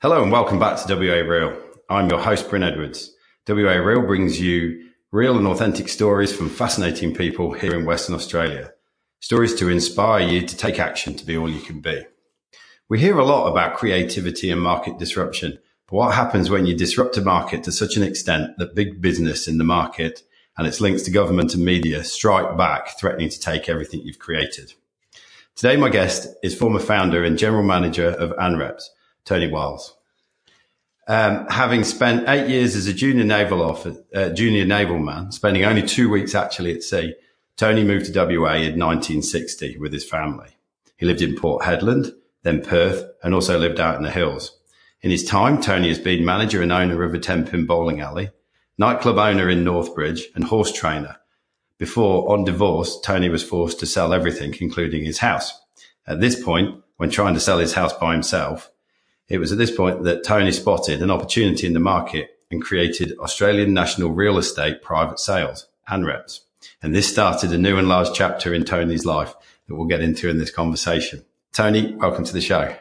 Hello and welcome back to WA Real. I'm your host, Bryn Edwards. WA Real brings you real and authentic stories from fascinating people here in Western Australia. Stories to inspire you to take action to be all you can be. We hear a lot about creativity and market disruption, but what happens when you disrupt a market to such an extent that big business in the market and its links to government and media strike back, threatening to take everything you've created? Today, my guest is former founder and general manager of ANREPS, Tony Wiles. Having spent 8 years as a junior naval man, spending only 2 weeks actually at sea, Tony moved to WA in 1960 with his family. He lived in Port Hedland, then Perth, and also lived out in the hills. In his time, Tony has been manager and owner of a 10-pin bowling alley, nightclub owner in Northbridge, and horse trainer. Before, on divorce, Tony was forced to sell everything, including his house. At this point, when trying to sell his house by himself, it was at this point that Tony spotted an opportunity in the market and created Australian National Real Estate Private Sales, ANREPS. And this started a new and large chapter in Tony's life that we'll get into in this conversation. Tony, welcome to the show.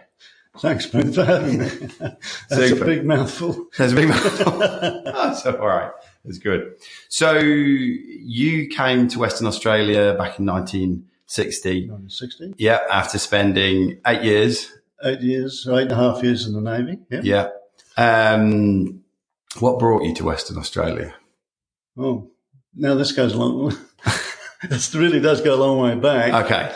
Thanks, Bryn, for having me. That's a big mouthful. That's a big mouthful. That's all right. That's good. So you came to Western Australia back in 1960. 1960? Yeah, after spending 8 years. 8.5 years in the Navy. Yeah. What brought you to Western Australia? Oh, now this goes a long way. This really does go a long way back. Okay.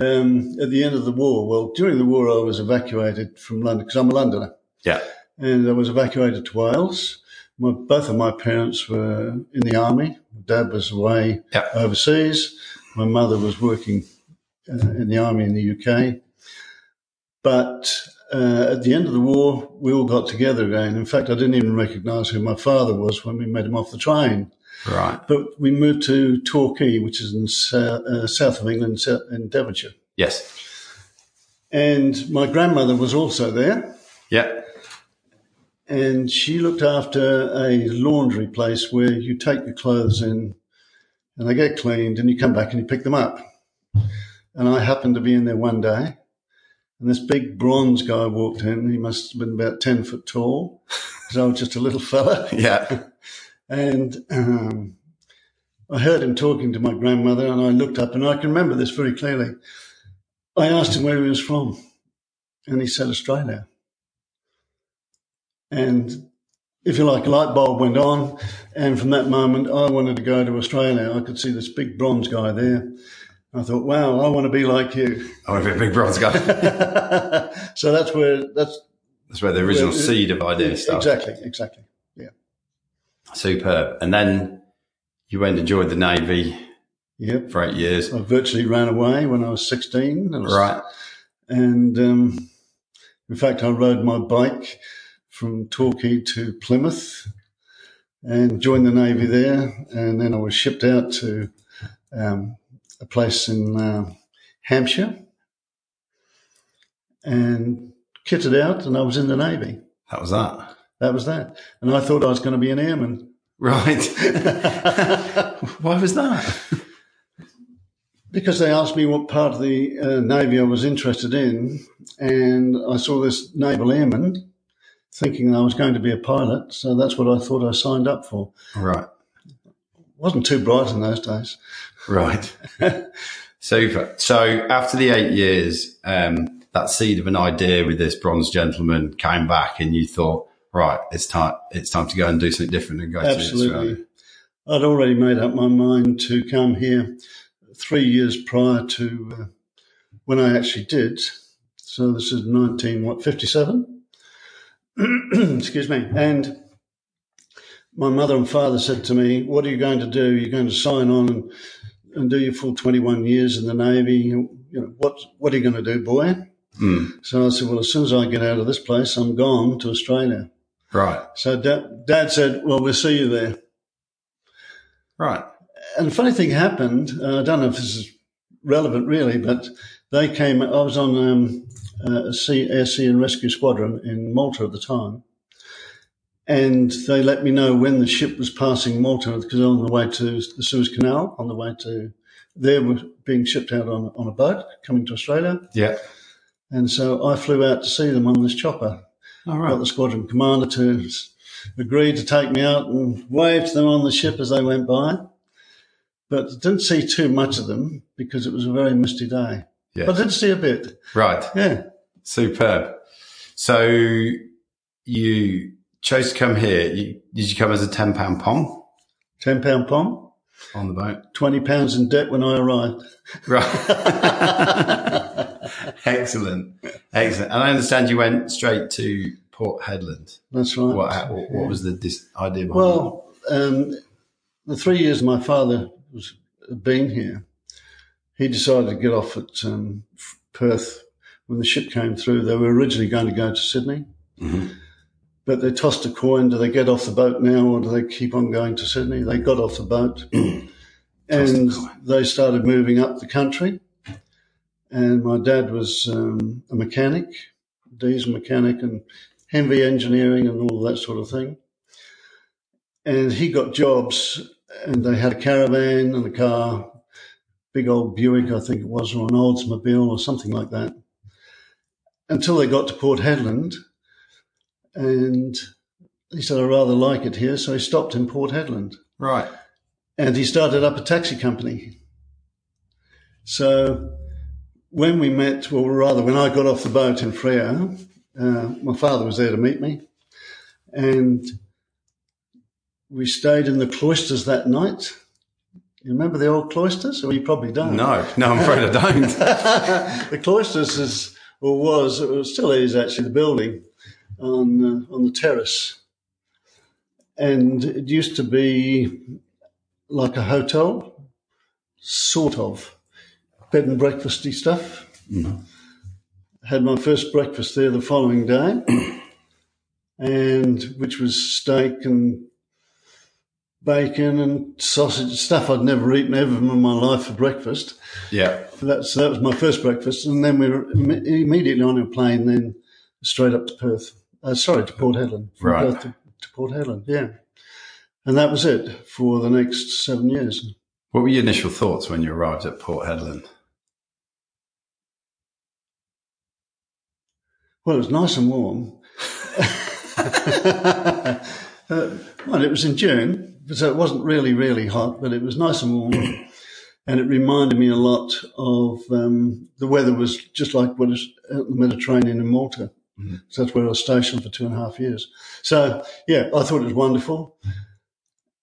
At the end of the war, well, during the war, I was evacuated from London because I'm a Londoner. Yeah. And I was evacuated to Wales. Both of my parents were in the army. My dad was away overseas. My mother was working in the army in the UK. But at the end of the war, we all got together again. In fact, I didn't even recognise who my father was when we met him off the train. Right. But we moved to Torquay, which is in south of England, in Devonshire. Yes. And my grandmother was also there. Yeah. And she looked after a laundry place where you take your clothes in and they get cleaned and you come back and you pick them up. And I happened to be in there one day. And this big bronze guy walked in. He must have been about 10 foot tall. So I was just a little fella. Yeah. And I heard him talking to my grandmother and I looked up and I can remember this very clearly. I asked him where he was from and he said Australia. And if you like, a light bulb went on. And from that moment, I wanted to go to Australia. I could see this big bronze guy there. I thought, wow, I want to be like you. I want to be a big bronze guy. So that's where the original seed of idea started. Exactly. Yeah. Superb. And then you went and joined the Navy. Yep. For 8 years. I virtually ran away when I was 16. Right. And in fact, I rode my bike from Torquay to Plymouth and joined the Navy there. And then I was shipped out to a place in Hampshire and kitted out and I was in the Navy. That was that. And I thought I was going to be an airman. Right. Why was that? Because they asked me what part of the Navy I was interested in and I saw this naval airman thinking I was going to be a pilot. So that's what I thought I signed up for. Right. Wasn't too bright in those days. Right. Super. So after the 8 years, that seed of an idea with this bronze gentleman came back and you thought, right, it's time to go and do something different and go to Australia. I'd already made up my mind to come here 3 years prior to when I actually did. So this is 1957. Excuse me. And my mother and father said to me, what are you going to do? You're going to sign on and do your full 21 years in the Navy. What are you going to do, boy? Mm. So I said, well, as soon as I get out of this place, I'm gone to Australia. Right. So Dad said, well, we'll see you there. Right. And a funny thing happened. I don't know if this is relevant really, but they came. I was on Air Sea and Rescue Squadron in Malta at the time. And they let me know when the ship was passing Malta because on the way to the Suez Canal, they were being shipped out on a boat coming to Australia. Yeah. And so I flew out to see them on this chopper. I got the squadron commander to agree to take me out and waved to them on the ship as they went by. But didn't see too much of them because it was a very misty day. Yes. But I did see a bit. Right. Yeah. Superb. So you chose to come here. Did you come as a £10 pom? £10 pom. On the boat. £20 in debt when I arrived. Right. Excellent. Excellent. And I understand you went straight to Port Hedland. That's right. What was this idea behind that? Well, the 3 years my father was been here, he decided to get off at Perth. When the ship came through, they were originally going to go to Sydney. Mm-hmm. But they tossed a coin, do they get off the boat now or do they keep on going to Sydney? They got off the boat and they started moving up the country. And my dad was a mechanic, diesel mechanic and heavy engineering and all that sort of thing. And he got jobs and they had a caravan and a car, big old Buick I think it was, or an Oldsmobile or something like that, until they got to Port Hedland. And he said, I rather like it here. So he stopped in Port Hedland. Right. And he started up a taxi company. So when we met, or rather when I got off the boat in Freo, my father was there to meet me. And we stayed in the cloisters that night. You remember the old cloisters? Well, you probably don't. No, I'm afraid I don't. The cloisters was, it still is actually the building. On the terrace, and it used to be like a hotel, sort of bed and breakfasty stuff. Mm. Had my first breakfast there the following day, which was steak and bacon and sausage, stuff I'd never eaten ever in my life for breakfast. Yeah, so that was my first breakfast, and then we were immediately on a plane then straight up to Perth. To Port Hedland. Right. Perth to Port Hedland, yeah. And that was it for the next 7 years. What were your initial thoughts when you arrived at Port Hedland? Well, it was nice and warm. Well, it was in June, so it wasn't really, really hot, but it was nice and warm. And it reminded me a lot of the weather was just like what is the Mediterranean in Malta. Mm-hmm. So that's where I was stationed for 2.5 years. So, yeah, I thought it was wonderful.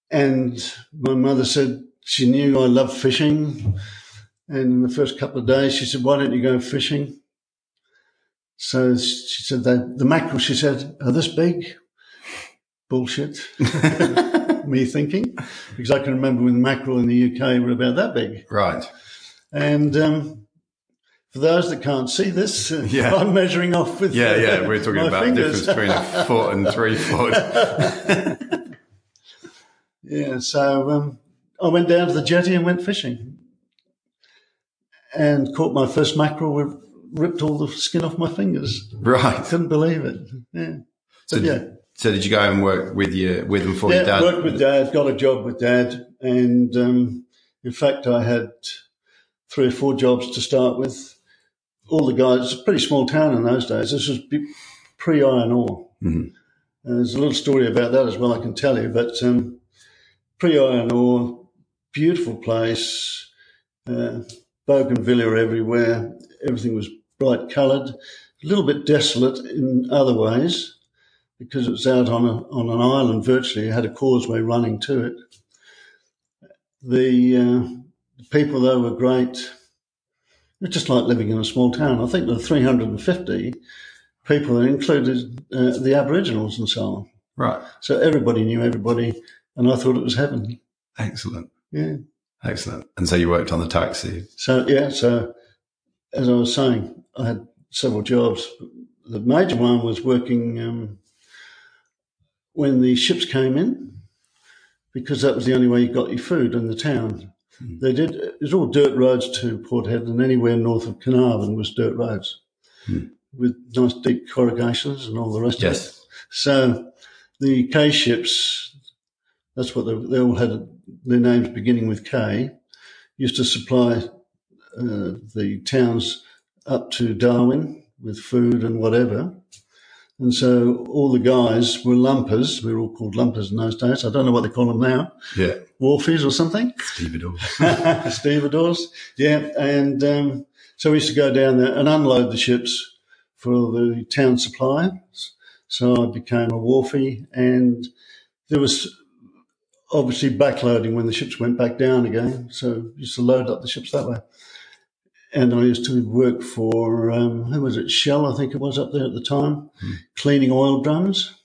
And my mother said she knew I loved fishing. And in the first couple of days, she said, why don't you go fishing? So she said, the mackerel, she said, are this big? Bullshit. Me thinking, because I can remember when the mackerel in the UK were about that big. Right. And for those that can't see this, I'm measuring off with we're talking about fingers. The difference between a foot and 3 foot. Yeah, so I went down to the jetty and went fishing and caught my first mackerel. We ripped all the skin off my fingers. Right. Couldn't believe it. Yeah. So did you go and work with and for your dad? Yeah, worked with Dad, got a job with Dad. And in fact, I had 3 or 4 jobs to start with. All the guys, it's a pretty small town in those days. This was pre-iron ore. Mm-hmm. There's a little story about that as well I can tell you. But pre-iron ore, beautiful place, bougainvillea everywhere. Everything was bright coloured, a little bit desolate in other ways, because it was out on an island virtually. It had a causeway running to it. The people, though, were great. It was just like living in a small town. I think there were 350 people that included the Aboriginals and so on. Right. So everybody knew everybody, and I thought it was heaven. Excellent. Yeah. Excellent. And so you worked on the taxi. So as I was saying, I had several jobs. The major one was working when the ships came in, because that was the only way you got your food in the town. Mm. It was all dirt roads to Port Hedland. Anywhere north of Carnarvon was dirt roads with nice deep corrugations and all the rest of it. So the K ships, that's what they all had their names beginning with K, used to supply the towns up to Darwin with food and whatever. And so all the guys were lumpers. We were all called lumpers in those days. I don't know what they call them now. Yeah. Wharfies or something. Stevedores. Stevedores. Yeah. And so we used to go down there and unload the ships for the town suppliers. So I became a wharfie, and there was obviously backloading when the ships went back down again. So I used to load up the ships that way. And I used to work for, who was it, Shell, I think it was up there at the time, cleaning oil drums.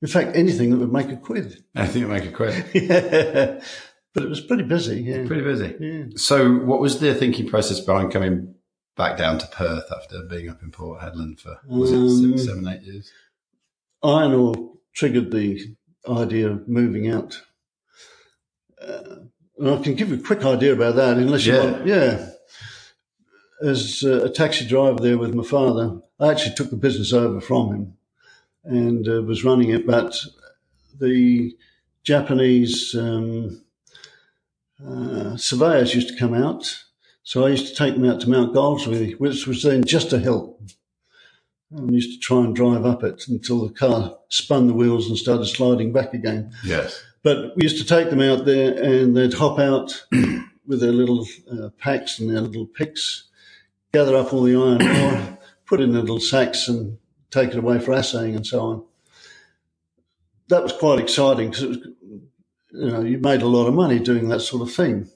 In fact, anything that would make a quid. Anything that would make a quid. Yeah. But it was pretty busy. Yeah. Pretty busy. Yeah. So what was the thinking process behind coming back down to Perth after being up in Port Hedland for, was it 7, 8 years? Iron ore triggered the idea of moving out. And I can give you a quick idea about that, unless you want. Yeah. As a taxi driver there with my father, I actually took the business over from him and was running it. But the Japanese surveyors used to come out. So I used to take them out to Mount Goldsworthy, which was then just a hill. And I used to try and drive up it until the car spun the wheels and started sliding back again. Yes. But we used to take them out there, and they'd hop out with their little packs and their little picks, gather up all the iron ore, put it in little sacks and take it away for assaying and so on. That was quite exciting because it was, you know, you made a lot of money doing that sort of thing.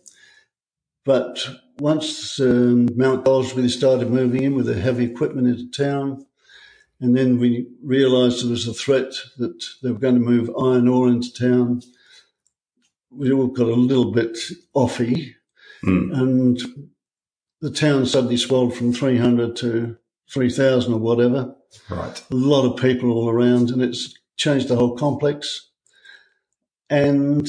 But once Mount Goldsworthy started moving in with the heavy equipment into town, and then we realised there was a threat that they were going to move iron ore into town. We all got a little bit offy, and the town suddenly swelled from 300 to 3,000 or whatever. Right. A lot of people all around, and it's changed the whole complex. And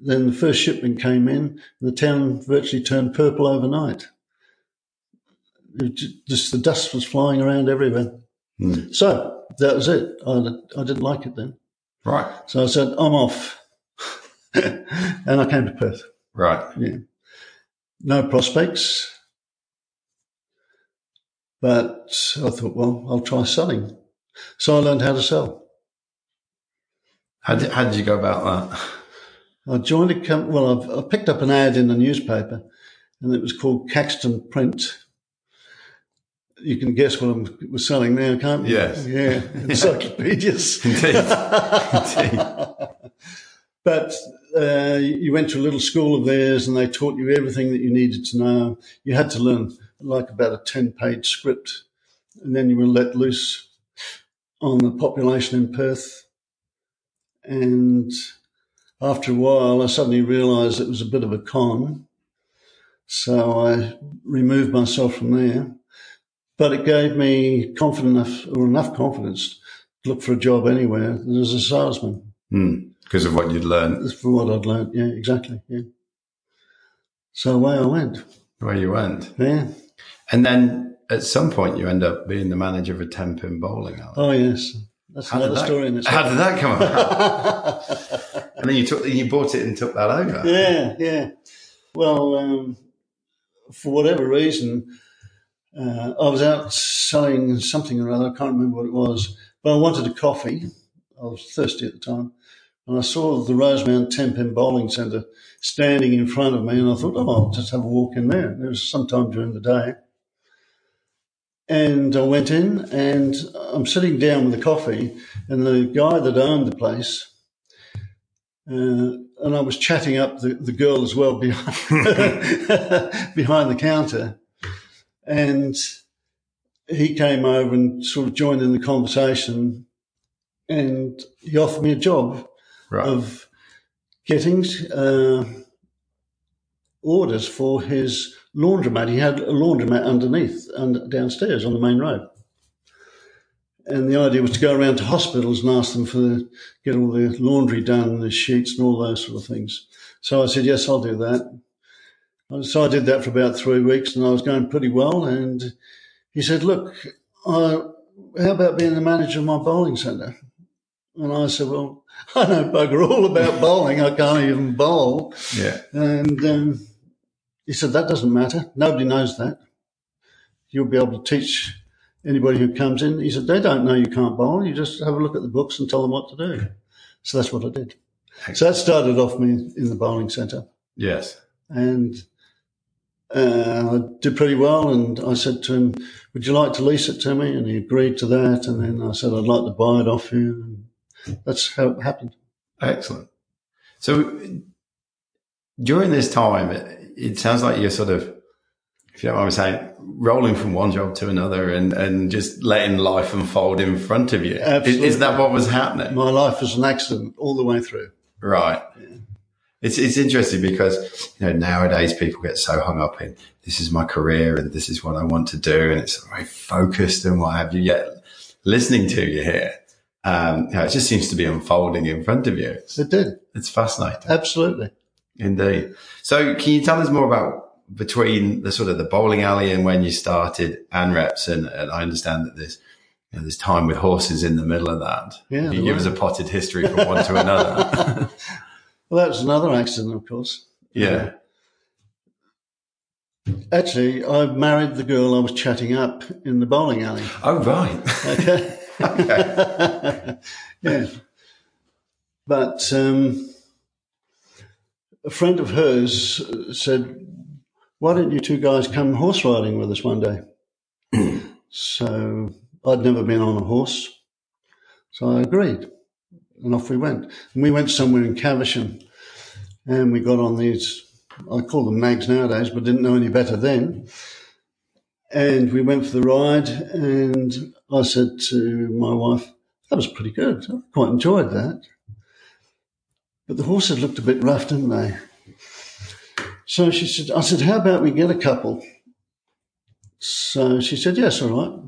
then the first shipment came in, and the town virtually turned purple overnight. Just the dust was flying around everywhere. So that was it. I didn't like it then. Right. So I said, I'm off. And I came to Perth. Right. Yeah. No prospects. But I thought, well, I'll try selling. So I learned how to sell. How did you go about that? I joined a company. Well, I picked up an ad in the newspaper, and it was called Caxton Print. You can guess what we're selling now, can't you? Yes. Yeah, encyclopedias. Indeed. Indeed. But you went to a little school of theirs, and they taught you everything that you needed to know. You had to learn like about a 10-page script, and then you were let loose on the population in Perth. And after a while, I suddenly realised it was a bit of a con, so I removed myself from there. But it gave me enough confidence to look for a job anywhere as a salesman. Because of what you'd learned. For what I'd learned, yeah, exactly, yeah. So away I went. Away you went. Yeah. And then at some point you end up being the manager of a 10-pin bowling alley. Oh, yes. That's another story in itself. How did that come about? And then you bought it and took that over. Yeah, yeah. Well, for whatever reason, I was out selling something or other, I can't remember what it was, but I wanted a coffee. I was thirsty at the time, and I saw the Rosemount 10-Pin Bowling Centre standing in front of me, and I thought, oh, I'll just have a walk in there. It was sometime during the day. And I went in, and I'm sitting down with a coffee, and the guy that owned the place, and I was chatting up the girl as well behind the counter. And he came over and sort of joined in the conversation, and he offered me a job of getting orders for his laundromat. He had a laundromat underneath and downstairs on the main road. And the idea was to go around to hospitals and ask them get all their laundry done, the sheets and all those sort of things. So I said, yes, I'll do that. So I did that for about 3 weeks, and I was going pretty well. And he said, look, how about being the manager of my bowling centre? And I said, well, I know bugger all about bowling. I can't even bowl. Yeah. And he said, that doesn't matter. Nobody knows that. You'll be able to teach anybody who comes in, he said, they don't know you can't bowl. You just have a look at the books and tell them what to do. So that's what I did. So that started off me in the bowling centre. Yes. And I did pretty well, and I said to him, would you like to lease it to me? And he agreed to that, and then I said, I'd like to buy it off you. And that's how it happened. Excellent. So during this time, it sounds like you're sort of, if you don't mind me saying, rolling from one job to another and just letting life unfold in front of you. Is that what was happening? My life was an accident all the way through. Right. Yeah. It's interesting because, you know, nowadays people get so hung up in this is my career and this is what I want to do, and it's very focused and what have you, yet listening to you here, you know, it just seems to be unfolding in front of you. It did. It's fascinating. Absolutely. Indeed. So can you tell us more about between the sort of the bowling alley and when you started ANREPS, and I understand that there's time with horses in the middle of that. Yeah, you give us a potted history from one to another. Well, that was another accident, of course. Yeah. Actually, I married the girl I was chatting up in the bowling alley. Oh, right. Okay. Okay. Yeah. But a friend of hers said, why don't you two guys come horse riding with us one day? So I'd never been on a horse. So I agreed. And off we went. And we went somewhere in Caversham, and we got on these, I call them nags nowadays, but didn't know any better then. And we went for the ride, and I said to my wife, that was pretty good. I quite enjoyed that. But the horses looked a bit rough, didn't they? So she said, I said, how about we get a couple? So she said, yes, all right.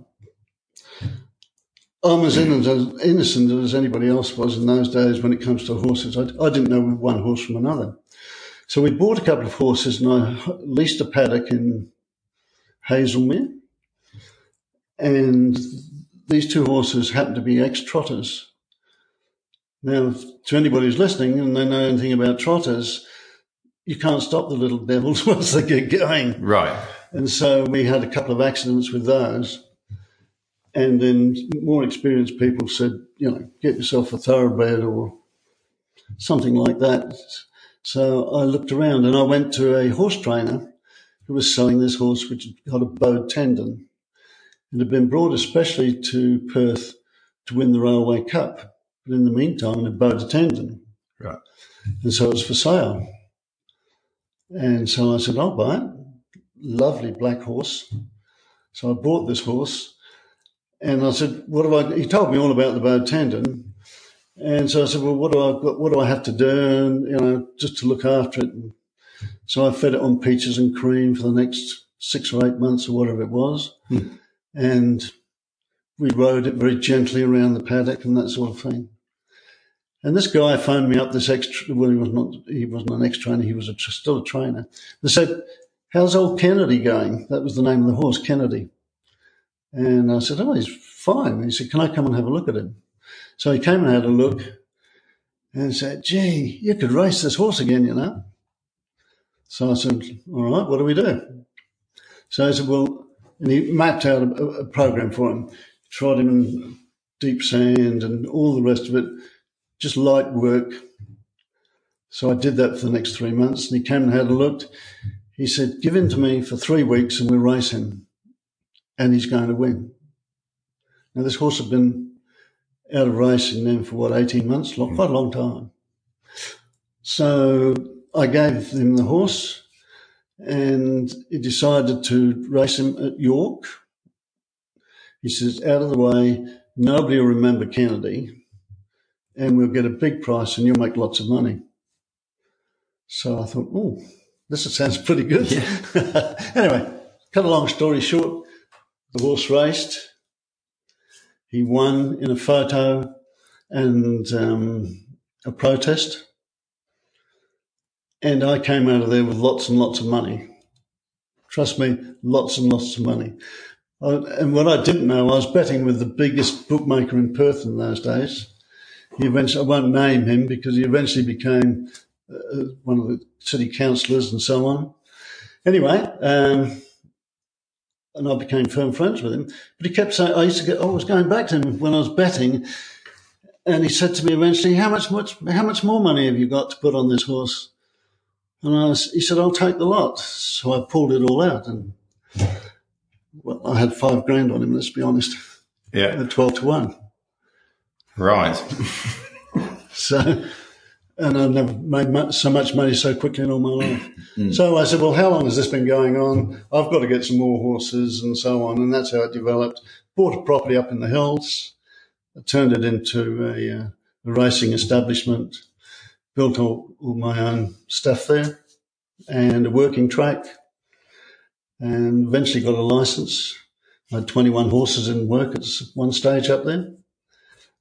I'm as innocent as anybody else was in those days when it comes to horses. I didn't know one horse from another. So we bought a couple of horses, and I leased a paddock in Hazelmere. And these two horses happened to be ex-trotters. Now, to anybody who's listening and they know anything about trotters, you can't stop the little devils once they get going. Right. And so we had a couple of accidents with those. And then more experienced people said, you know, get yourself a thoroughbred or something like that. So I looked around, and I went to a horse trainer who was selling this horse, which had got a bowed tendon and had been brought especially to Perth to win the Railway Cup. But in the meantime, it had bowed a tendon. Right. And so it was for sale. And so I said, I'll buy it. Lovely black horse. So I bought this horse. And I said, what do I, he told me all about the bowed tendon. And so I said, well, what do I have to do? And, you know, just to look after it. And so I fed it on peaches and cream for the next 6 or 8 months or whatever it was. Hmm. And we rode it very gently around the paddock and that sort of thing. And this guy phoned me up, he wasn't an ex-trainer, he was still a trainer. They said, how's old Kennedy going? That was the name of the horse, Kennedy. And I said, oh, he's fine. And he said, can I come and have a look at him? So he came and had a look and said, gee, you could race this horse again, you know. So I said, all right, what do we do? So he said, well, and he mapped out a program for him, trod him in deep sand and all the rest of it, just light work. So I did that for the next 3 months, and he came and had a look. He said, give him to me for 3 weeks and we'll race him. And he's going to win. Now, this horse had been out of racing then for, 18 months? Quite a long time. So I gave him the horse, and he decided to race him at York. He says, out of the way, nobody will remember Kennedy, and we'll get a big price, and you'll make lots of money. So I thought, oh, this sounds pretty good. Yeah. Anyway, cut a long story short, the horse raced. He won in a photo and a protest. And I came out of there with lots and lots of money. Trust me, lots and lots of money. And what I didn't know, I was betting with the biggest bookmaker in Perth in those days. He eventually, I won't name him because he eventually became one of the city councillors and so on. Anyway, and I became firm friends with him. But he kept saying, I was going back to him when I was betting, and he said to me eventually, how much more money have you got to put on this horse? And he said, I'll take the lot. So I pulled it all out, and well, I had $5,000 on him, let's be honest. Yeah. At 12 to 1. Right. So, and I've never made so much money so quickly in all my life. So I said, well, how long has this been going on? I've got to get some more horses and so on. And that's how it developed. Bought a property up in the hills, turned it into a racing establishment, built all my own stuff there and a working track, and eventually got a license. I had 21 horses in work at one stage up there,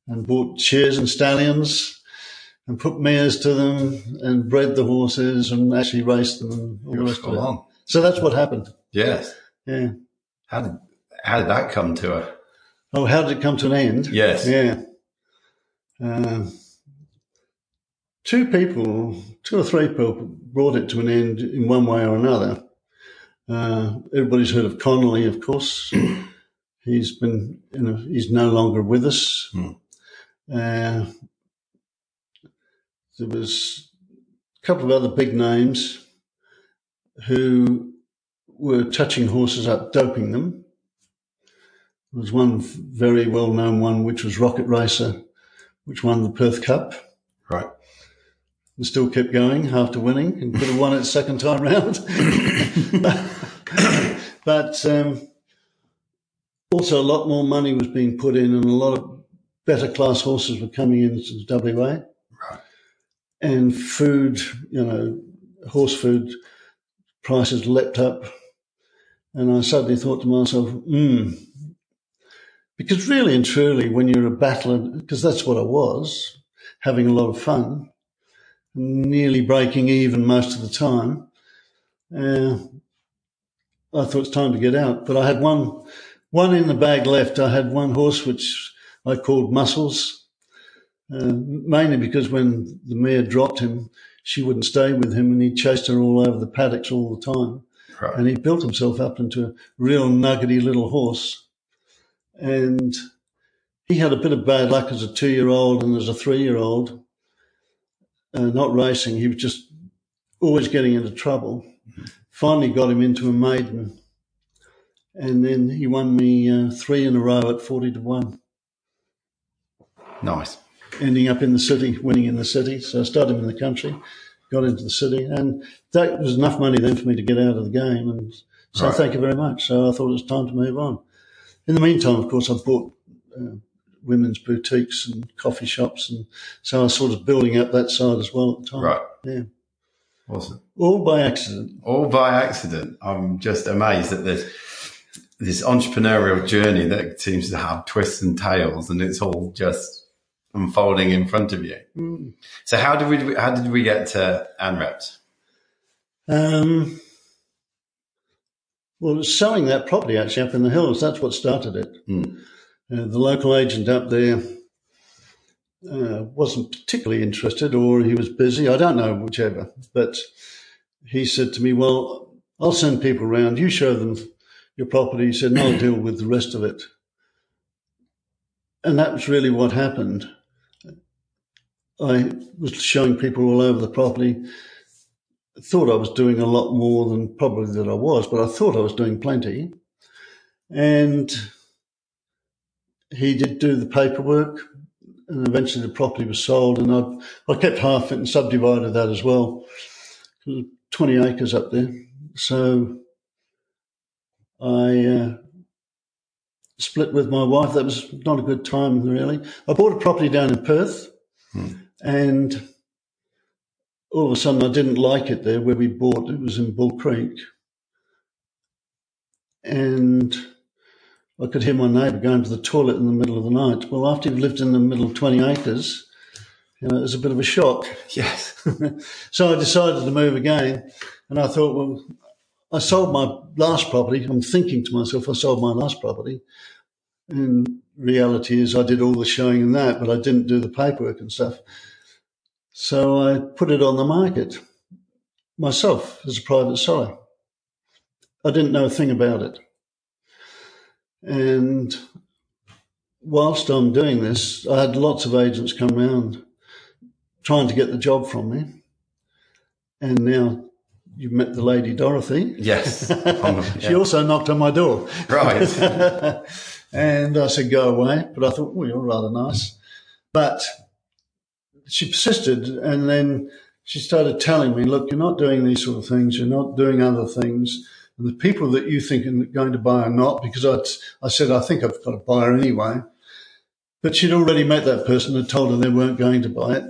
and bought shares and stallions and put mares to them and bred the horses and actually raced them and all the rest of it. So that's what happened. Yes. Yeah. How did that come to a... Oh, how did it come to an end? Yes. Yeah. Two or three people brought it to an end in one way or another. Everybody's heard of Connolly, of course. He's no longer with us. There was a couple of other big names who were touching horses up, doping them. There was one very well-known one, which was Rocket Racer, which won the Perth Cup. Right. And still kept going after winning and could have won it second time round. But also a lot more money was being put in, and a lot of better class horses were coming into the WA. Right. And food, horse food prices leapt up. And I suddenly thought to myself, because really and truly, when you're a battler, because that's what I was, having a lot of fun, nearly breaking even most of the time, I thought it's time to get out. But I had one in the bag left. I had one horse which I called Muscles, mainly because when the mare dropped him, she wouldn't stay with him, and he chased her all over the paddocks all the time. Right. And he built himself up into a real nuggety little horse. And he had a bit of bad luck as a 2-year-old and as a 3-year-old, not racing. He was just always getting into trouble. Mm-hmm. Finally got him into a maiden. And then he won me 3 in a row at 40 to 1. Nice. Ending up in the city, winning in the city. So I started him in the country, got into the city. And that was enough money then for me to get out of the game. And so Thank you very much. So I thought it was time to move on. In the meantime, of course, I bought women's boutiques and coffee shops, and so I was sort of building up that side as well at the time. Right. Yeah. Awesome. All by accident. All by accident. I'm just amazed at this entrepreneurial journey that seems to have twists and tails, and it's all just unfolding in front of you. Mm. So how did we get to ANREPT? Well, it was selling that property actually up in the hills. That's what started it. Mm. The local agent up there wasn't particularly interested, or he was busy. I don't know, whichever. But he said to me, well, I'll send people around. You show them your property. He said, and I'll deal with the rest of it. And that was really what happened. I was showing people all over the property. Thought I was doing a lot more than probably that I was, but I thought I was doing plenty. And he did do the paperwork, and eventually the property was sold, and I kept half it and subdivided that as well. 20 acres up there. So I split with my wife. That was not a good time, really. I bought a property down in Perth, and all of a sudden, I didn't like it there where we bought. It was in Bull Creek. And I could hear my neighbour going to the toilet in the middle of the night. Well, after you've lived in the middle of 20 acres, it was a bit of a shock. Yes. So I decided to move again. And I thought, well, I sold my last property. I'm thinking to myself, I sold my last property. And reality is I did all the showing and that, but I didn't do the paperwork and stuff. So I put it on the market myself as a private seller. I didn't know a thing about it. And whilst I'm doing this, I had lots of agents come round trying to get the job from me. And now you've met the lady Dorothy. Yes. She also knocked on my door. Right. And I said, go away. But I thought, well, you're rather nice. But she persisted, and then she started telling me, look, you're not doing these sort of things. You're not doing other things. And the people that you think are going to buy are not, because I said, I think I've got a buyer anyway. But she'd already met that person and told her they weren't going to buy it.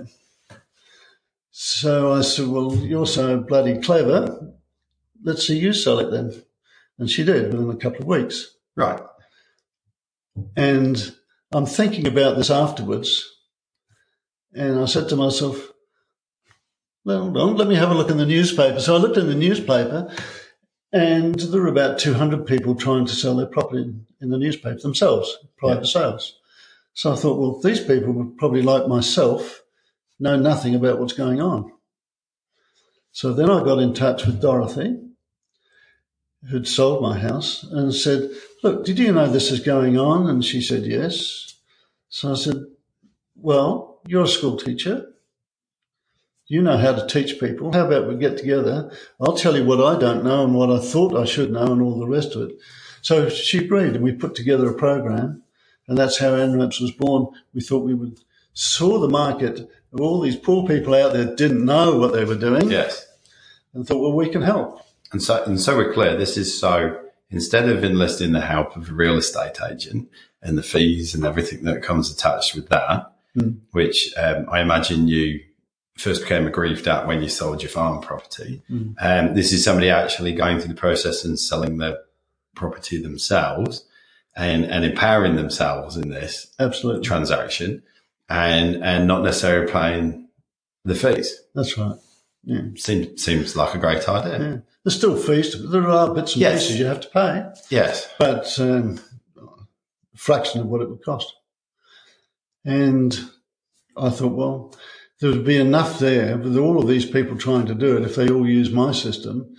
So I said, well, you're so bloody clever. Let's see you sell it then. And she did within a couple of weeks. Right. And I'm thinking about this afterwards. And I said to myself, well, hold on, let me have a look in the newspaper. So I looked in the newspaper, and there were about 200 people trying to sell their property in the newspaper themselves, private sales. So I thought, well, these people would probably, like myself, know nothing about what's going on. So then I got in touch with Dorothy, who'd sold my house, and said, look, did you know this is going on? And she said, yes. So I said, well, you're a school teacher. You know how to teach people. How about we get together? I'll tell you what I don't know and what I thought I should know and all the rest of it. So she agreed, and we put together a program, and that's how ANRAPS was born. We thought we would saw the market of all these poor people out there didn't know what they were doing. Yes. And thought, well, we can help. And so we're clear, this is so instead of enlisting the help of a real estate agent and the fees and everything that comes attached with that, which I imagine you first became aggrieved at when you sold your farm property. This is somebody actually going through the process and selling their property themselves and empowering themselves in this transaction and not necessarily paying the fees. That's right. Yeah. Seems like a great idea. Yeah. There's still fees. There are bits and pieces you have to pay. Yes. But a fraction of what it would cost. And I thought, well, there would be enough there with all of these people trying to do it, if they all use my system,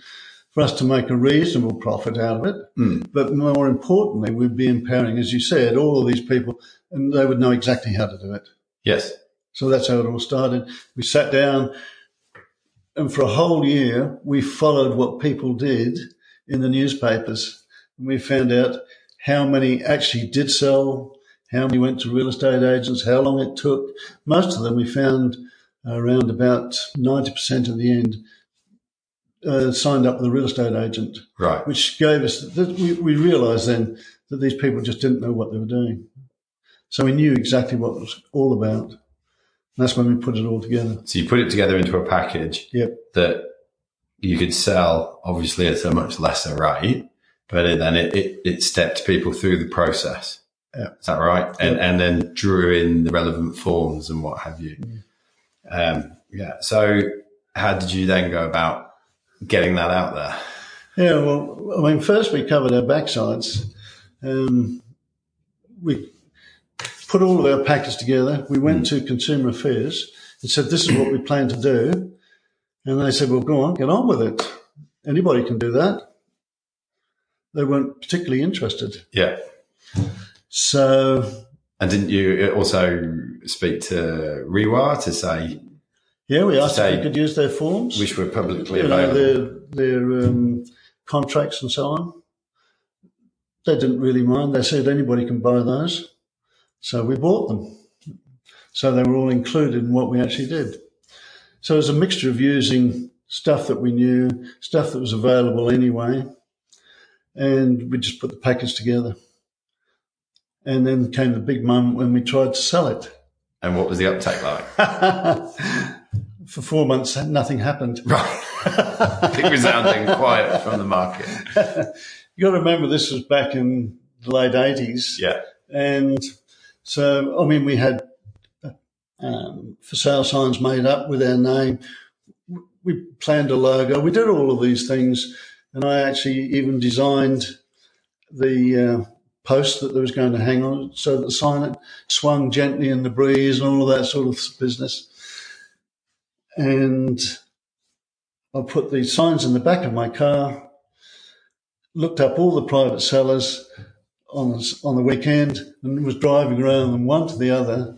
for us to make a reasonable profit out of it. But more importantly, we'd be empowering, as you said, all of these people, and they would know exactly how to do it. Yes. So that's how it all started. We sat down, and for a whole year, we followed what people did in the newspapers. And we found out how many actually did sell, how many went to real estate agents, how long it took. Most of them we found around about 90% in the end signed up with a real estate agent. Right. Which gave us, we realised then that these people just didn't know what they were doing. So we knew exactly what it was all about. And that's when we put it all together. So you put it together into a package that you could sell, obviously, at a much lesser rate, but then it stepped people through the process. Yeah. Is that right? And then drew in the relevant forms and what have you. Yeah. So how did you then go about getting that out there? Yeah, well, I mean, first we covered our backsides. We put all of our packages together. We went to Consumer Affairs and said, this is what we plan to do. And they said, well, go on, get on with it. Anybody can do that. They weren't particularly interested. Yeah. So, and didn't you also speak to REWA to say? Yeah, we asked if we could use their forms, which were publicly available. Their contracts and so on. They didn't really mind. They said anybody can buy those, so we bought them. So they were all included in what we actually did. So it was a mixture of using stuff that we knew, stuff that was available anyway, and we just put the package together. And then came the big moment when we tried to sell it. And what was the uptake like? For 4 months, nothing happened. Right. Big resounding quiet from the market. You got to remember, this was back in the late 80s. Yeah. And so, I mean, we had for sale signs made up with our name. We planned a logo. We did all of these things. And I actually even designed the post that there was going to hang on it, so that the sign swung gently in the breeze and all of that sort of business. And I put the signs in the back of my car, looked up all the private sellers. on the weekend and was driving around from one to the other.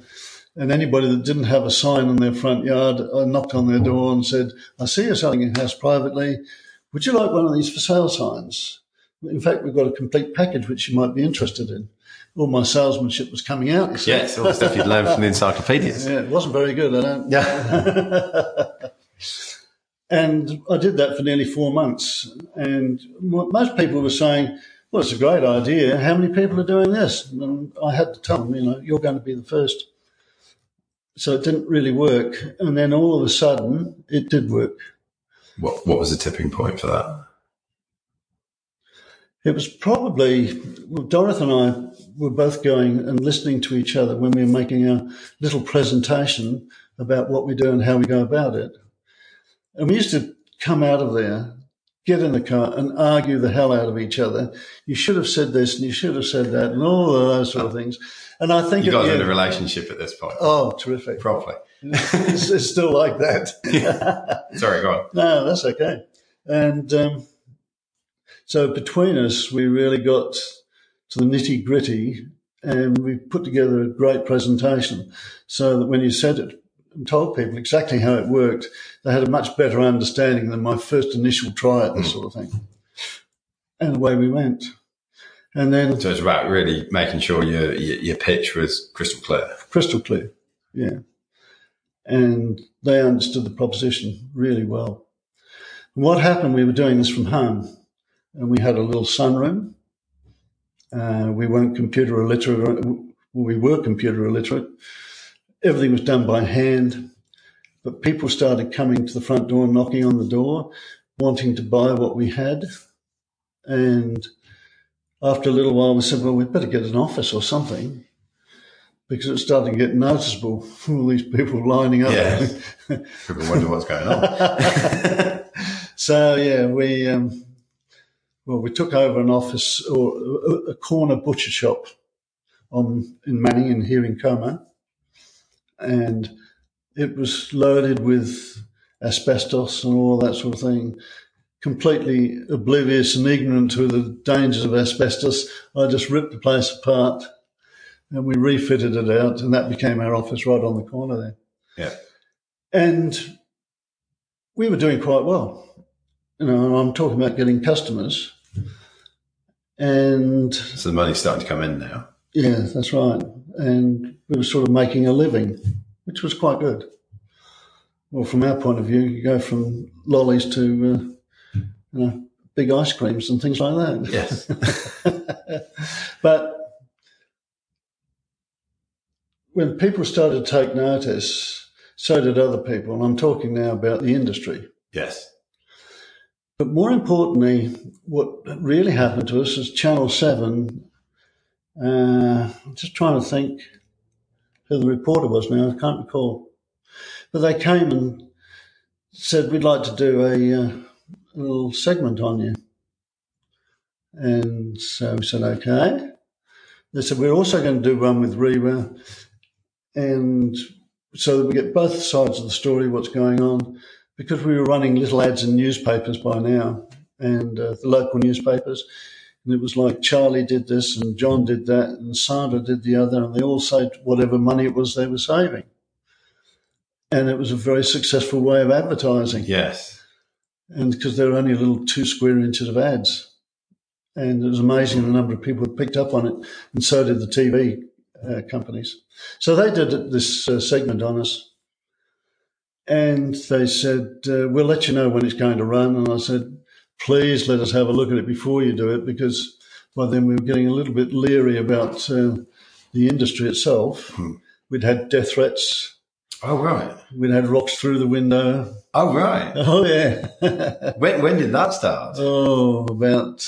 And anybody that didn't have a sign on their front yard, I knocked on their door and said, I see you're selling your house privately. Would you like one of these for sale signs? In fact, we've got a complete package which you might be interested in. All my salesmanship was coming out, you see. Yes, all the stuff you'd learned from the encyclopedias. Yeah, it wasn't very good, I don't. Yeah. And I did that for nearly 4 months. And most people were saying, well, it's a great idea. How many people are doing this? And I had to tell them, you know, you're going to be the first. So it didn't really work. And then all of a sudden, it did work. What was the tipping point for that? It was probably, well, Dorothy and I were both going and listening to each other when we were making a little presentation about what we do and how we go about it. And we used to come out of there, get in the car and argue the hell out of each other. You should have said this and you should have said that and all of those sort of things. And I think you got in a relationship at this point. Oh, terrific. Probably. It's still like that. Yeah. Sorry, go on. No, that's okay. And so between us, we really got to the nitty-gritty and we put together a great presentation so that when you said it and told people exactly how it worked, they had a much better understanding than my first initial try at this sort of thing. And away we went. And then, so it's about really making sure your pitch was crystal clear. Crystal clear, yeah. And they understood the proposition really well. And what happened, we were doing this from home, and we had a little sunroom. We weren't computer illiterate. We were computer illiterate. Everything was done by hand. But people started coming to the front door, knocking on the door, wanting to buy what we had. And after a little while, we said, well, we'd better get an office or something because it's starting to get noticeable. All these people lining up. Yeah. People wonder what's going on. So, yeah, we took over an office or a corner butcher shop in Manning and here in Coma. And it was loaded with asbestos and all that sort of thing. Completely oblivious and ignorant to the dangers of asbestos, I just ripped the place apart and we refitted it out, and that became our office right on the corner there. Yeah. And we were doing quite well. You know, and I'm talking about getting customers. And so the money's starting to come in now. Yeah, that's right. And we were sort of making a living, which was quite good. Well, from our point of view, you go from lollies to big ice creams and things like that. Yes. But when people started to take notice, so did other people. And I'm talking now about the industry. Yes. But more importantly, what really happened to us is Channel 7. I'm just trying to think who the reporter was now. I can't recall. But they came and said, we'd like to do a little segment on you. And so we said, okay. They said, we're also going to do one with Rewa, and so that we get both sides of the story, what's going on, because we were running little ads in newspapers by now and the local newspapers. And it was like Charlie did this and John did that and Sandra did the other, and they all saved whatever money it was they were saving. And it was a very successful way of advertising. Yes. And because there were only a little 2 square inches of ads. And it was amazing the number of people that picked up on it, and so did the TV companies. So they did this segment on us, and they said, we'll let you know when it's going to run. And I said, please let us have a look at it before you do it, because by then we were getting a little bit leery about the industry itself. Hmm. We'd had death threats. Oh, right. We'd had rocks through the window. Oh, right. Oh, yeah. When did that start? Oh, about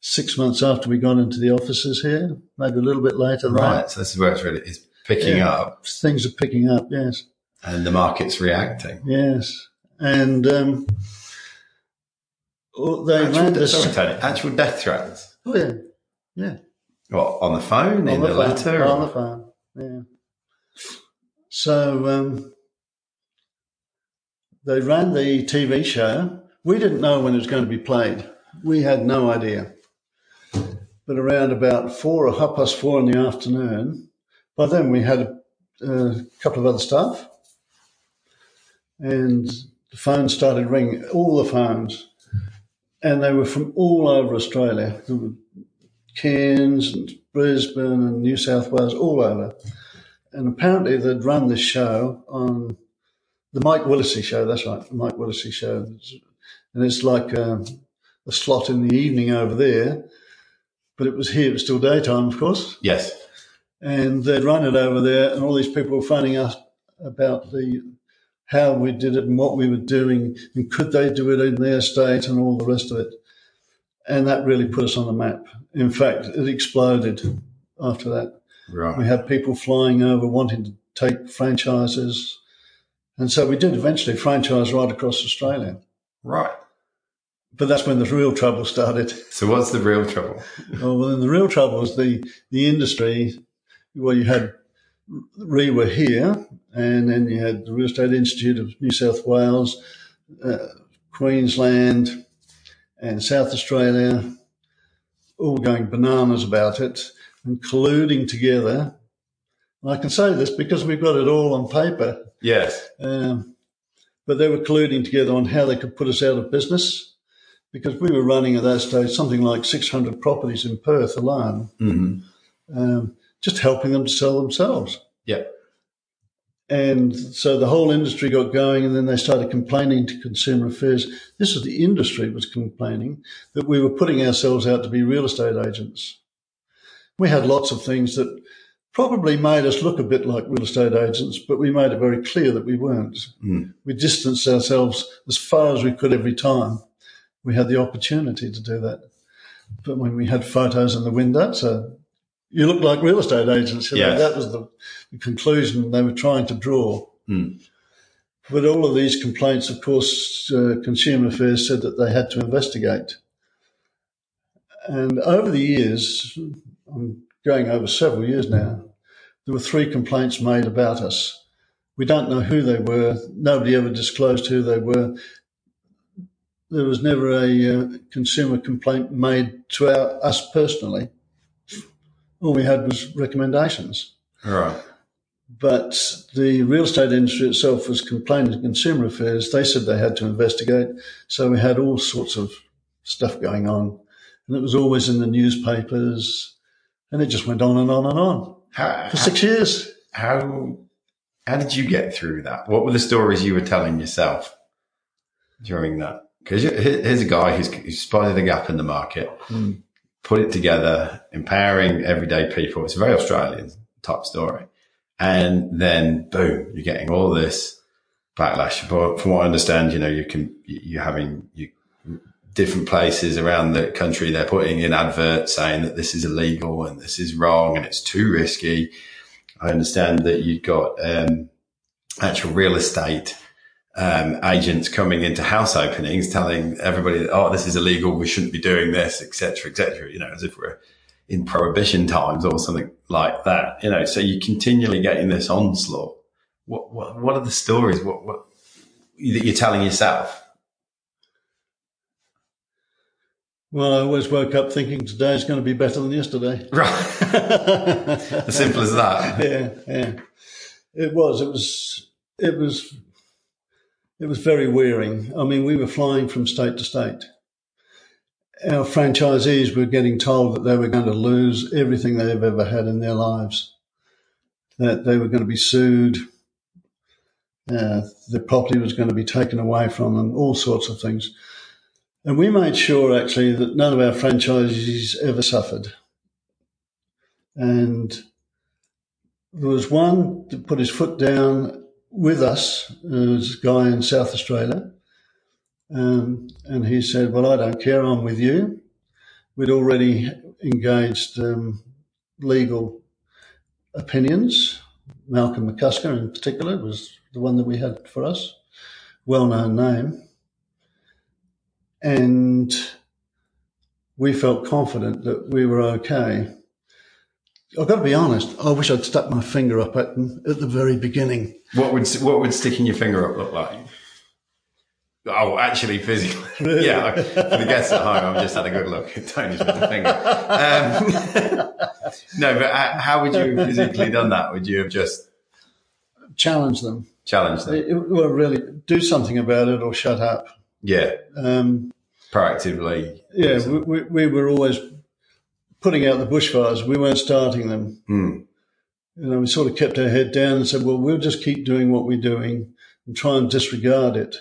6 months after we got into the offices here, maybe a little bit later. Right, so this is where it's picking up. Things are picking up, yes. And the market's reacting. Yes. And they ran this. Sorry, Tony, actual death threats? Oh, yeah. Yeah. What, on the phone, in the letter? On the phone, yeah. So they ran the TV show. We didn't know when it was going to be played. We had no idea. But around about 4 or half past 4 in the afternoon, by then we had a couple of other staff, and the phones started ringing, all the phones, and they were from all over Australia. There were Cairns and Brisbane and New South Wales, all over. And apparently they'd run this show on the Mike Willissey show, that's right, the Mike Willissey show. And it's like a slot in the evening over there, but it was here, it was still daytime, of course. Yes. And they'd run it over there, and all these people were phoning us about how we did it and what we were doing and could they do it in their state and all the rest of it. And that really put us on the map. In fact, it exploded after that. Right. We had people flying over wanting to take franchises. And so we did eventually franchise right across Australia. Right. But that's when the real trouble started. So what's the real trouble? Well, then the real trouble was the industry. Well, you had REWA here, and then you had the Real Estate Institute of New South Wales, Queensland and South Australia, all going bananas about it and colluding together. And I can say this because we've got it all on paper. Yes. But they were colluding together on how they could put us out of business, because we were running at that stage something like 600 properties in Perth alone, just helping them to sell themselves. Yeah. And so the whole industry got going, and then they started complaining to Consumer Affairs. This is the industry was complaining that we were putting ourselves out to be real estate agents. We had lots of things that probably made us look a bit like real estate agents, but we made it very clear that we weren't. Mm. We distanced ourselves as far as we could every time we had the opportunity to do that. But when we had photos in the window, so you look like real estate agents. You know, yes. That was the conclusion they were trying to draw. Mm. But all of these complaints, of course, Consumer Affairs said that they had to investigate. And over the years, I'm going over several years now, there were 3 complaints made about us. We don't know who they were. Nobody ever disclosed who they were. There was never a consumer complaint made to us personally. All we had was recommendations. All right. But the real estate industry itself was complaining to Consumer Affairs. They said they had to investigate. So we had all sorts of stuff going on. And it was always in the newspapers. And it just went on and on and on for 6 years. How did you get through that? What were the stories you were telling yourself during that? Because here's a guy who's spotted a gap in the market. Mm. Put it together, empowering everyday people. It's a very Australian type story. And then, boom, you're getting all this backlash. But from what I understand, you're having different places around the country. They're putting in adverts saying that this is illegal and this is wrong and it's too risky. I understand that you've got actual real estate agents coming into house openings telling everybody that, this is illegal, we shouldn't be doing this, etc., etc., as if we're in prohibition times or something like that, so you're continually getting this onslaught. What are the stories what that you're telling yourself? Well, I always woke up thinking today's going to be better than yesterday. Right. As simple as that. Yeah. It was very wearing. I mean, we were flying from state to state. Our franchisees were getting told that they were going to lose everything they've ever had in their lives, that they were going to be sued, the property was going to be taken away from them, all sorts of things. And we made sure, actually, that none of our franchisees ever suffered. And there was one that put his foot down with us, was a guy in South Australia, and he said, well, I don't care, I'm with you. We'd already engaged legal opinions. Malcolm McCusker in particular was the one that we had for us, well-known name. And we felt confident that we were okay. I've got to be honest, I wish I'd stuck my finger up at them at the very beginning. What would sticking your finger up look like? Oh, actually, physically. Yeah, for the guests at home, I've just had a good look at Tony's little finger. No, but how would you have physically done that? Would you have just... Challenge them. Well, really, do something about it or shut up. Yeah. Proactively. Yeah, we were always putting out the bushfires. We weren't starting them. Mm. You know, we sort of kept our head down and said, well, we'll just keep doing what we're doing and try and disregard it.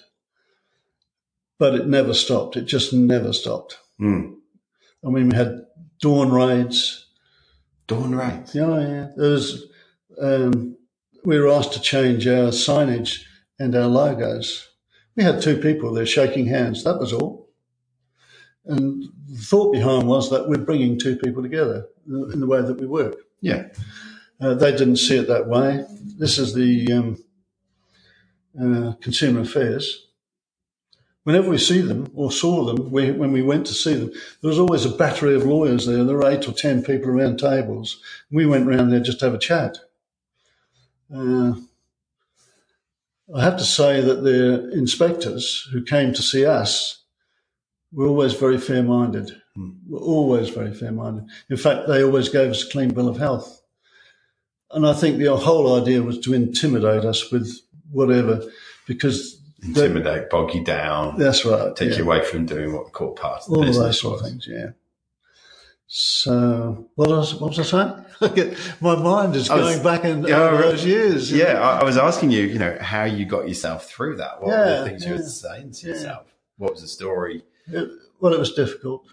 But it never stopped. It just never stopped. Mm. I mean, we had dawn raids. Dawn raids? Oh, yeah. There was, we were asked to change our signage and our logos. We had two people there shaking hands. That was all. And the thought behind was that we're bringing two people together in the way that we work. Yeah. They didn't see it that way. This is the Consumer Affairs. Whenever we see them or saw them, when we went to see them, there was always a battery of lawyers there. There were 8 or 10 people around tables. We went round there just to have a chat. I have to say that the inspectors who came to see us were always very fair-minded. Mm. Were always very fair-minded. In fact, they always gave us a clean bill of health. And I think the whole idea was to intimidate us with whatever, because... Intimidate, bog you down. That's right. Take you away from doing what we call part of the business. All those sort of things, yeah. So, what was I saying? Look, my mind is going back in those years. Yeah, I was asking you, you know, how you got yourself through that. What were the things you were saying to yourself? What was the story? It was difficult.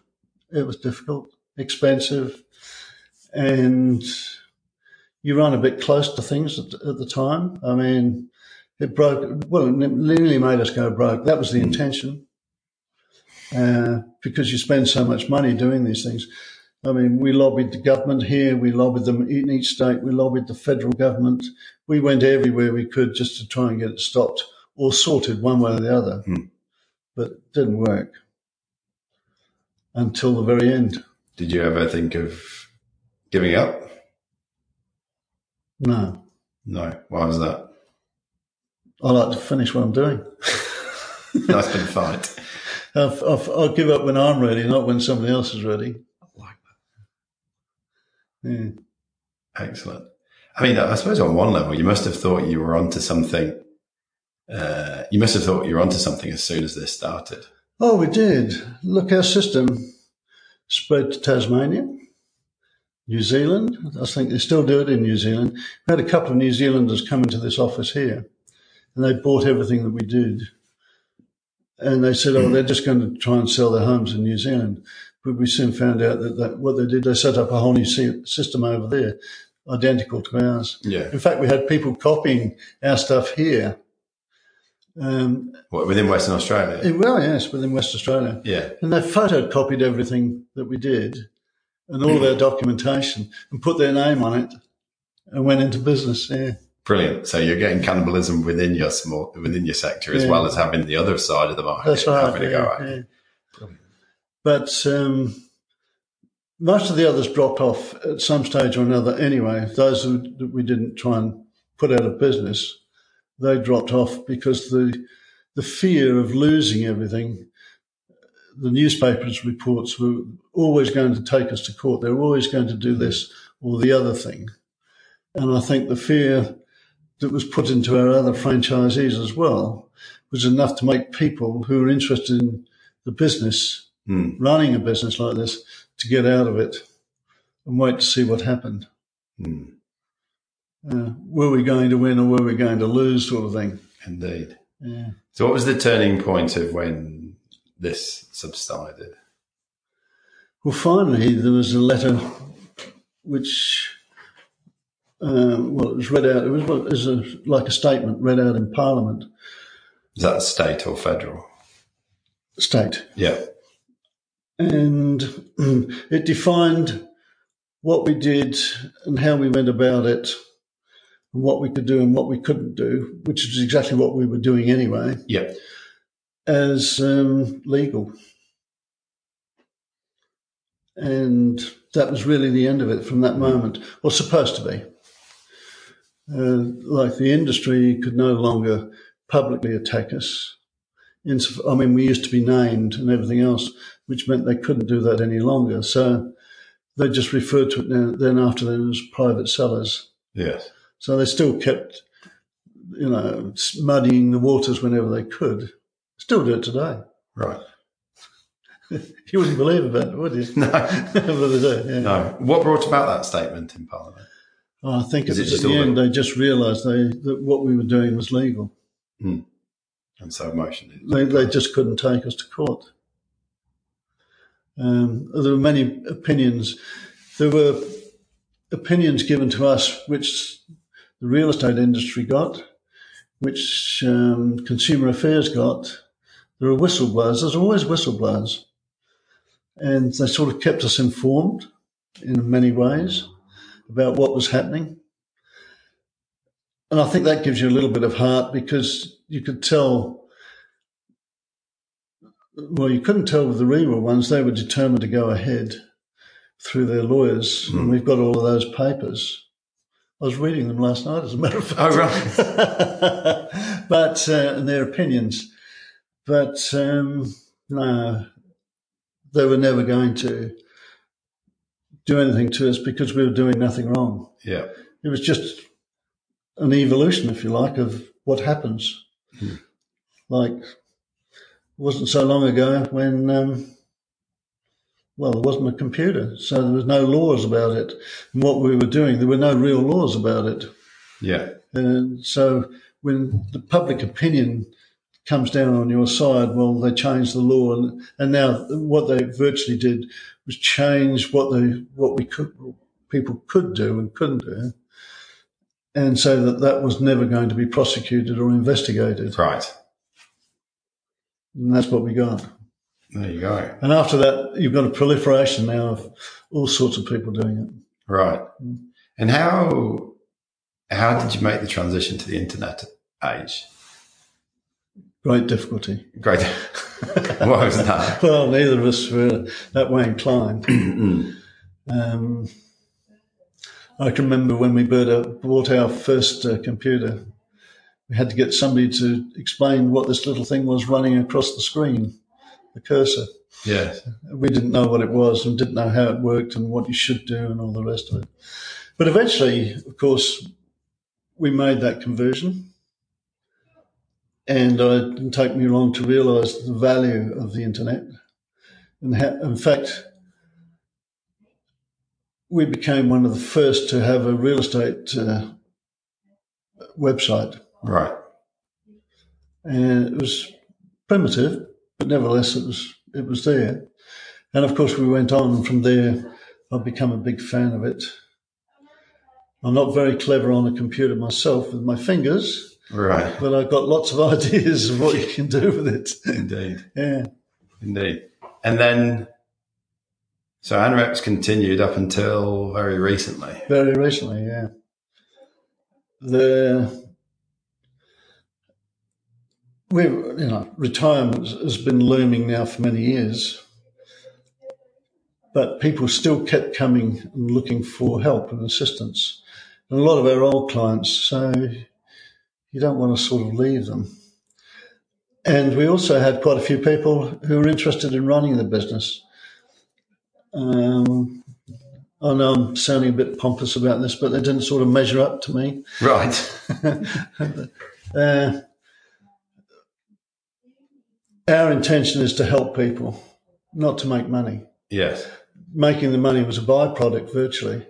It was difficult, expensive, and you run a bit close to things at the time. I mean... It broke. Well, it nearly made us go broke. That was the intention, because you spend so much money doing these things. I mean, we lobbied the government here. We lobbied them in each state. We lobbied the federal government. We went everywhere we could just to try and get it stopped or sorted one way or the other. Mm. But it didn't work until the very end. Did you ever think of giving up? No. No. Why was that? I like to finish what I'm doing. Nice big fight. I'll give up when I'm ready, not when somebody else is ready. I like that. Yeah. Excellent. I mean, I suppose on one level, you must have thought you were onto something. You must have thought you were onto something as soon as this started. Oh, we did. Look, our system spread to Tasmania, New Zealand. I think they still do it in New Zealand. We had a couple of New Zealanders come into this office here. And they bought everything that we did. And they said, oh, they're just going to try and sell their homes in New Zealand. But we soon found out that what they did, they set up a whole new system over there, identical to ours. Yeah. In fact, we had people copying our stuff here. Within Western Australia? Well, yes, within West Australia. Yeah. And they photocopied everything that we did and all of our documentation and put their name on it and went into business, yeah. Brilliant. So you're getting cannibalism within your sector as well as having the other side of the market. That's right. Having to go at it. Brilliant. But most of the others dropped off at some stage or another anyway. Those that we didn't try and put out of business, they dropped off because the fear of losing everything, the newspapers' reports were always going to take us to court. They were always going to do this or the other thing. And I think the fear that was put into our other franchisees as well was enough to make people who are interested in the business, running a business like this, to get out of it and wait to see what happened. Mm. Were we going to win or were we going to lose sort of thing? Indeed. Yeah. So what was the turning point of when this subsided? Well, finally, there was a letter which... it was read out. It was like a statement read out in Parliament. Is that state or federal? State. Yeah. And it defined what we did and how we went about it and what we could do and what we couldn't do, which is exactly what we were doing anyway. Yeah. As legal. And that was really the end of it from that moment, or supposed to be. The industry could no longer publicly attack us. I mean, we used to be named and everything else, which meant they couldn't do that any longer. So they just referred to it then after them as private sellers. Yes. So they still kept, you know, muddying the waters whenever they could. Still do it today. Right. You wouldn't believe about it, would you? No. No. What brought about that statement in Parliament? Oh, I think at the end they just realised that what we were doing was legal. Hmm. And so motioned it. They just couldn't take us to court. There were many opinions. There were opinions given to us which the real estate industry got, which Consumer Affairs got. There were whistleblowers. There's always whistleblowers. And they sort of kept us informed in many ways about what was happening. And I think that gives you a little bit of heart, because you could tell, well, you couldn't tell with the real ones. They were determined to go ahead through their lawyers, and we've got all of those papers. I was reading them last night, as a matter of fact. Oh, right. But and their opinions. But no, they were never going to do anything to us because we were doing nothing wrong. Yeah, it was just an evolution, if you like, of what happens. Hmm. Like, it wasn't so long ago when, well, there wasn't a computer, so there was no laws about it. And what we were doing, there were no real laws about it. Yeah. And so when the public opinion comes down on your side, well, they changed the law, and now what they virtually did was change what people could do and couldn't do, and so that was never going to be prosecuted or investigated. Right. And that's what we got. There you go. And after that, you've got a proliferation now of all sorts of people doing it. Right. And how did you make the transition to the internet age? Great difficulty. Great. What was that? Well, neither of us were that way inclined. I can remember when we bought our first computer, we had to get somebody to explain what this little thing was running across the screen, the cursor. Yes. We didn't know what it was and didn't know how it worked and what you should do and all the rest of it. But eventually, of course, we made that conversion. And it didn't take me long to realise the value of the internet. And in fact, we became one of the first to have a real estate website. Right. And it was primitive, but nevertheless it was there. And of course we went on from there. I've become a big fan of it. I'm not very clever on a computer myself with my fingers. Right. But I've got lots of ideas of what you can do with it. Indeed. Yeah. Indeed. And then, so ANREP's continued up until very recently. Very recently, yeah. Retirement has been looming now for many years, but people still kept coming and looking for help and assistance. And a lot of our old clients, so you don't want to sort of leave them. And we also had quite a few people who were interested in running the business. I know I'm sounding a bit pompous about this, but they didn't sort of measure up to me. Right. Our intention is to help people, not to make money. Yes. Making the money was a byproduct virtually.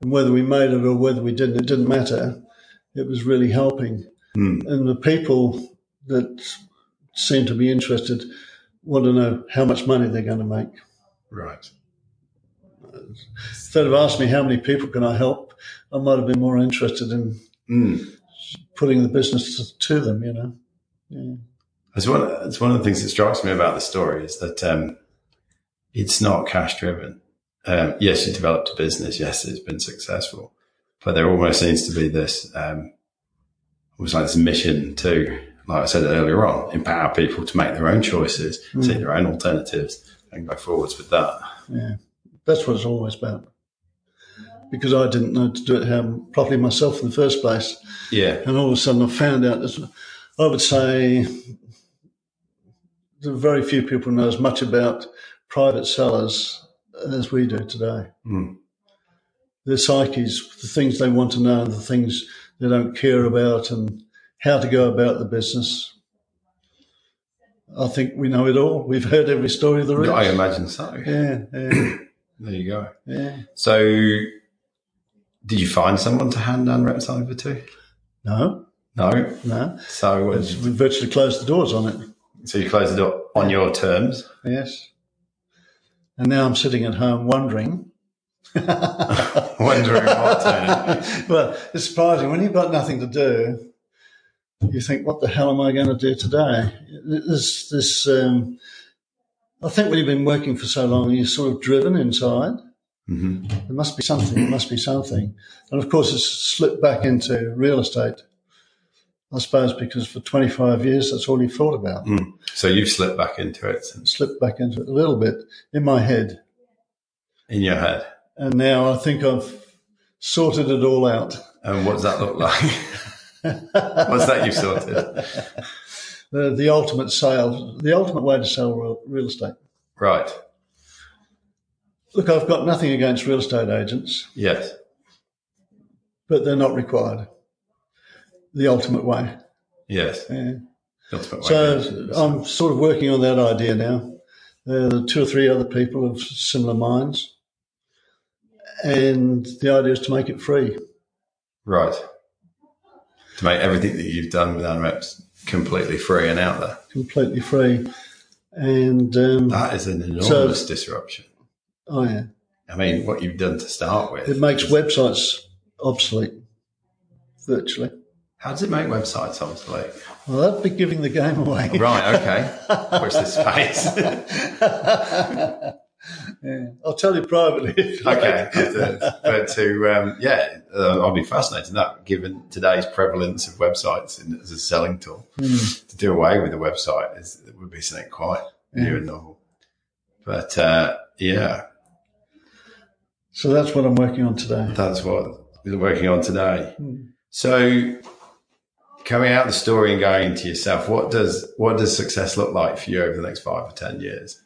And whether we made it or whether we didn't, it didn't matter. It was really helping. Mm. And the people that seem to be interested want to know how much money they're going to make. Right. Instead of asking me how many people can I help, I might have been more interested in putting the business to them, you know. Yeah. It's one of the things that strikes me about the story is that it's not cash-driven. Yes, you developed a business. Yes, it's been successful. But there almost seems to be this, almost like this mission to, like I said earlier on, empower people to make their own choices, see their own alternatives, and go forwards with that. Yeah, that's what it's always about. Because I didn't know to do it properly myself in the first place. Yeah. And all of a sudden I found out, I would say very few people know as much about private sellers as we do today. Mm. Their psyches, the things they want to know, the things they don't care about, and how to go about the business. I think we know it all. We've heard every story there is. I imagine so. Yeah. There you go. Yeah. So did you find someone to hand down reps over to? No. So we virtually closed the doors on it. So you closed the door on your terms? Yes. And now I'm sitting at home wondering. Wondering what, Tony? Well, it's surprising. When you've got nothing to do, you think, what the hell am I going to do today? I think when you've been working for so long, you're sort of driven inside. Mm-hmm. There must be something. And, of course, it's slipped back into real estate, I suppose, because for 25 years that's all you thought about. Mm. So you've slipped back into it. Slipped back into it a little bit in my head. In your head. And now I think I've sorted it all out. And what does that look like? What's that you've sorted? The ultimate sale, the ultimate way to sell real estate. Right. Look, I've got nothing against real estate agents. Yes. But they're not required. The ultimate way. Yes. Yeah. Ultimate way. So I'm sort of working on that idea now. There are two or three other people of similar minds. And the idea is to make it free. Right. To make everything that you've done with Unwrapped completely free and out there. Completely free. And that is an enormous disruption. Oh, yeah. I mean, what you've done to start with. It makes websites obsolete, virtually. How does it make websites obsolete? Well, that'd be giving the game away. Right, okay. Watch this space. Yeah. I'll tell you privately. Okay. But I'll be fascinated in that, given today's prevalence of websites as a selling tool. Mm. To do away with a website would be something quite new and novel. But, So that's what I'm working on today. That's what we're working on today. Mm. So coming out of the story and going to yourself, what does success look like for you over the next 5 or 10 years?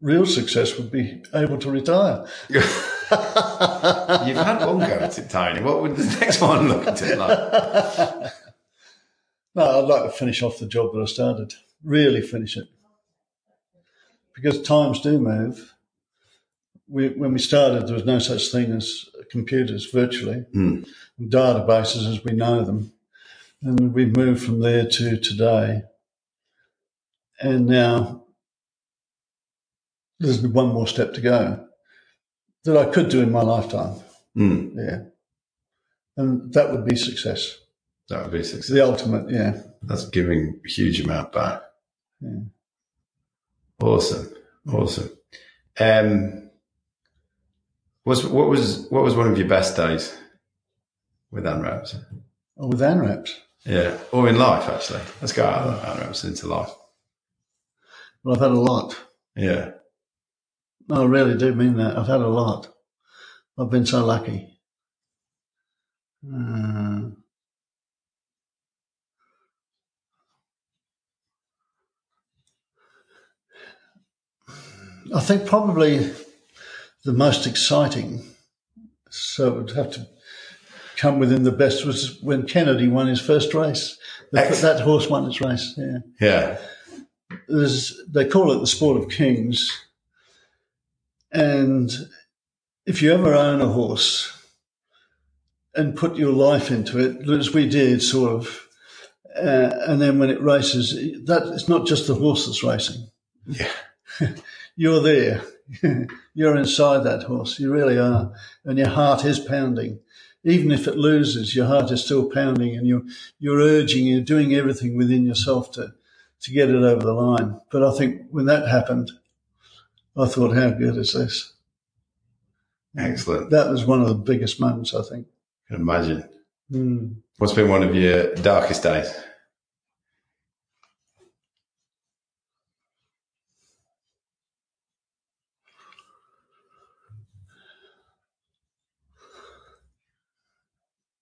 Real success would be able to retire. You've had one go at it, Tony. What would the next one look at it like? No, I'd like to finish off the job that I started. Really finish it. Because times do move. When we started, there was no such thing as computers virtually, and databases as we know them. And we've moved from there to today. And now there's one more step to go that I could do in my lifetime. Mm. Yeah. And that would be success. That would be success. The ultimate, yeah. That's giving a huge amount back. Yeah. Awesome. What was one of your best days with Unwrapped? Oh, with Unwrapped? Yeah. Or in life, actually. Let's go out of Unwrapped into life. Well, I've had a lot. Yeah. No, I really do mean that. I've had a lot. I've been so lucky. I think probably the most exciting, so it would have to come within the best, was when Kennedy won his first race. That horse won its race, yeah. Yeah. They call it the sport of kings. And if you ever own a horse and put your life into it, as we did sort of, and then when it races, it's not just the horse that's racing. Yeah. You're there. You're inside that horse. You really are. And your heart is pounding. Even if it loses, your heart is still pounding and you're urging, you're doing everything within yourself to get it over the line. But I think when that happened, I thought, how good is this? Excellent. That was one of the biggest moments, I think. I can imagine. Mm. What's been one of your darkest days?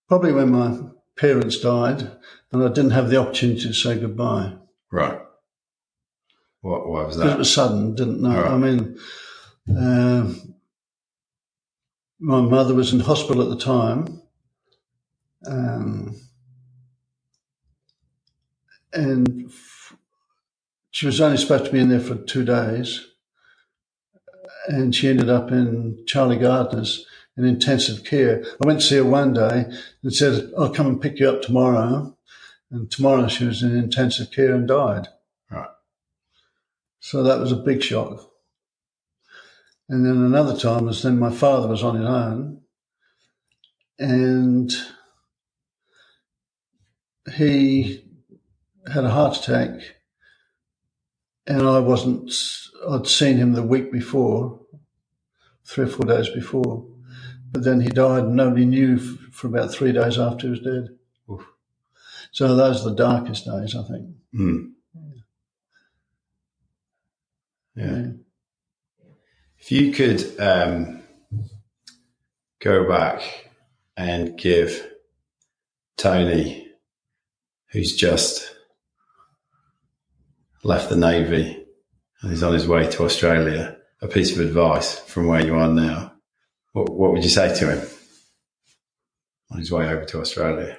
Probably when my parents died, and I didn't have the opportunity to say goodbye. Right. Why was that? Because it was sudden, didn't know. Right. I mean, my mother was in hospital at the time, and she was only supposed to be in there for 2 days, and she ended up in Charlie Gardner's in intensive care. I went to see her one day and said, I'll come and pick you up tomorrow, and tomorrow she was in intensive care and died. Right. So that was a big shock. And then another time was then my father was on his own, and he had a heart attack, and I'd seen him the week before, 3 or 4 days before, but then he died and nobody knew for about 3 days after he was dead. Oof. So those are the darkest days, I think. Mm. Yeah. If you could go back and give Tony, who's just left the Navy and is on his way to Australia, a piece of advice from where you are now, what would you say to him on his way over to Australia?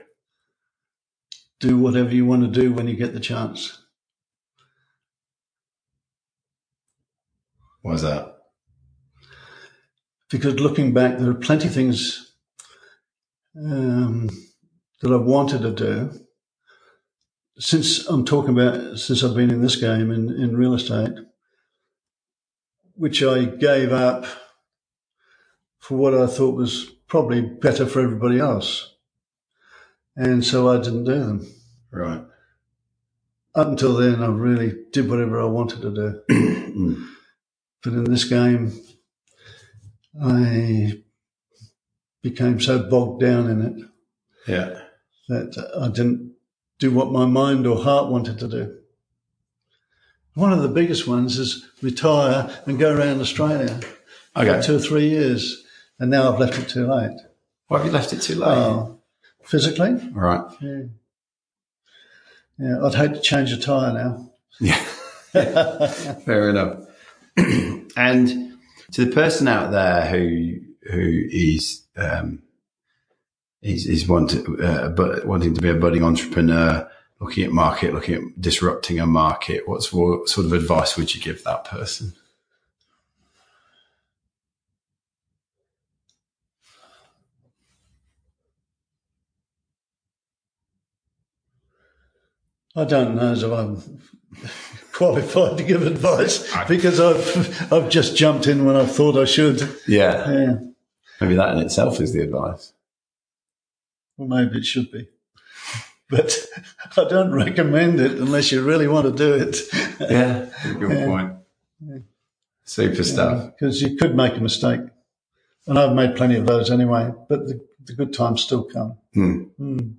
Do whatever you want to do when you get the chance. Why's that? Because looking back, there are plenty of things that I've wanted to do. Since I've been in this game in real estate, which I gave up for what I thought was probably better for everybody else. And so I didn't do them. Right. Up until then, I really did whatever I wanted to do. But in this game, I became so bogged down in it that I didn't do what my mind or heart wanted to do. One of the biggest ones is retire and go around Australia for 2 or 3 years, and now I've left it too late. Why have you left it too late? Oh, physically? All right. Yeah, I'd hate to change a tyre now. Yeah, fair enough. And to the person out there who is wanting to be a budding entrepreneur, looking at market, looking at disrupting a market, what sort of advice would you give that person? I don't know if I'm qualified to give advice because I've just jumped in when I thought I should. Yeah. Maybe that in itself is the advice. Well, maybe it should be. But I don't recommend it unless you really want to do it. Yeah, good point. Yeah. Super stuff. Because you could make a mistake. And I've made plenty of those anyway, but the good times still come. Mm. Mm.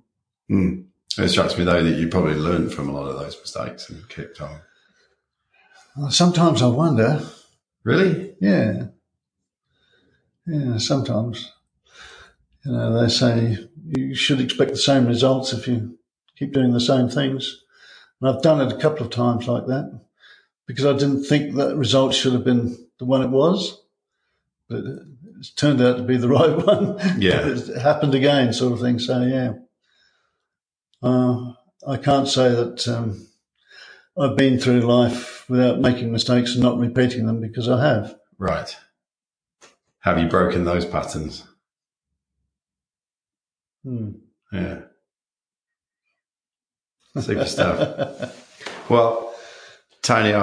Mm. It strikes me, though, that you probably learned from a lot of those mistakes and kept on. Sometimes I wonder. Really? Yeah. Yeah, sometimes. You know, they say you should expect the same results if you keep doing the same things. And I've done it a couple of times like that because I didn't think that result should have been the one it was. But it's turned out to be the right one. Yeah. It happened again sort of thing, so, yeah. I can't say that I've been through life without making mistakes and not repeating them because I have. Right. Have you broken those patterns? Hmm. Yeah. Super stuff. Well, Tony,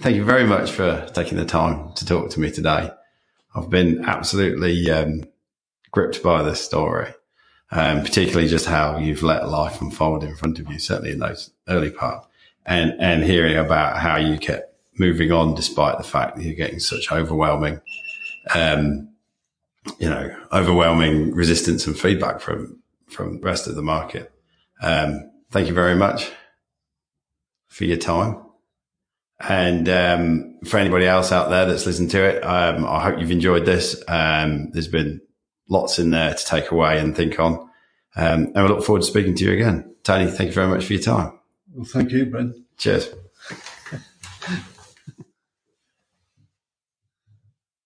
thank you very much for taking the time to talk to me today. I've been absolutely gripped by this story. Particularly just how you've let life unfold in front of you, certainly in those early parts, and hearing about how you kept moving on despite the fact that you're getting such overwhelming resistance and feedback from the rest of the market. Thank you very much for your time. And for anybody else out there that's listened to it, I hope you've enjoyed this. There's been lots in there to take away and think on. And I look forward to speaking to you again. Tony, thank you very much for your time. Well, thank you, Bryn. Cheers.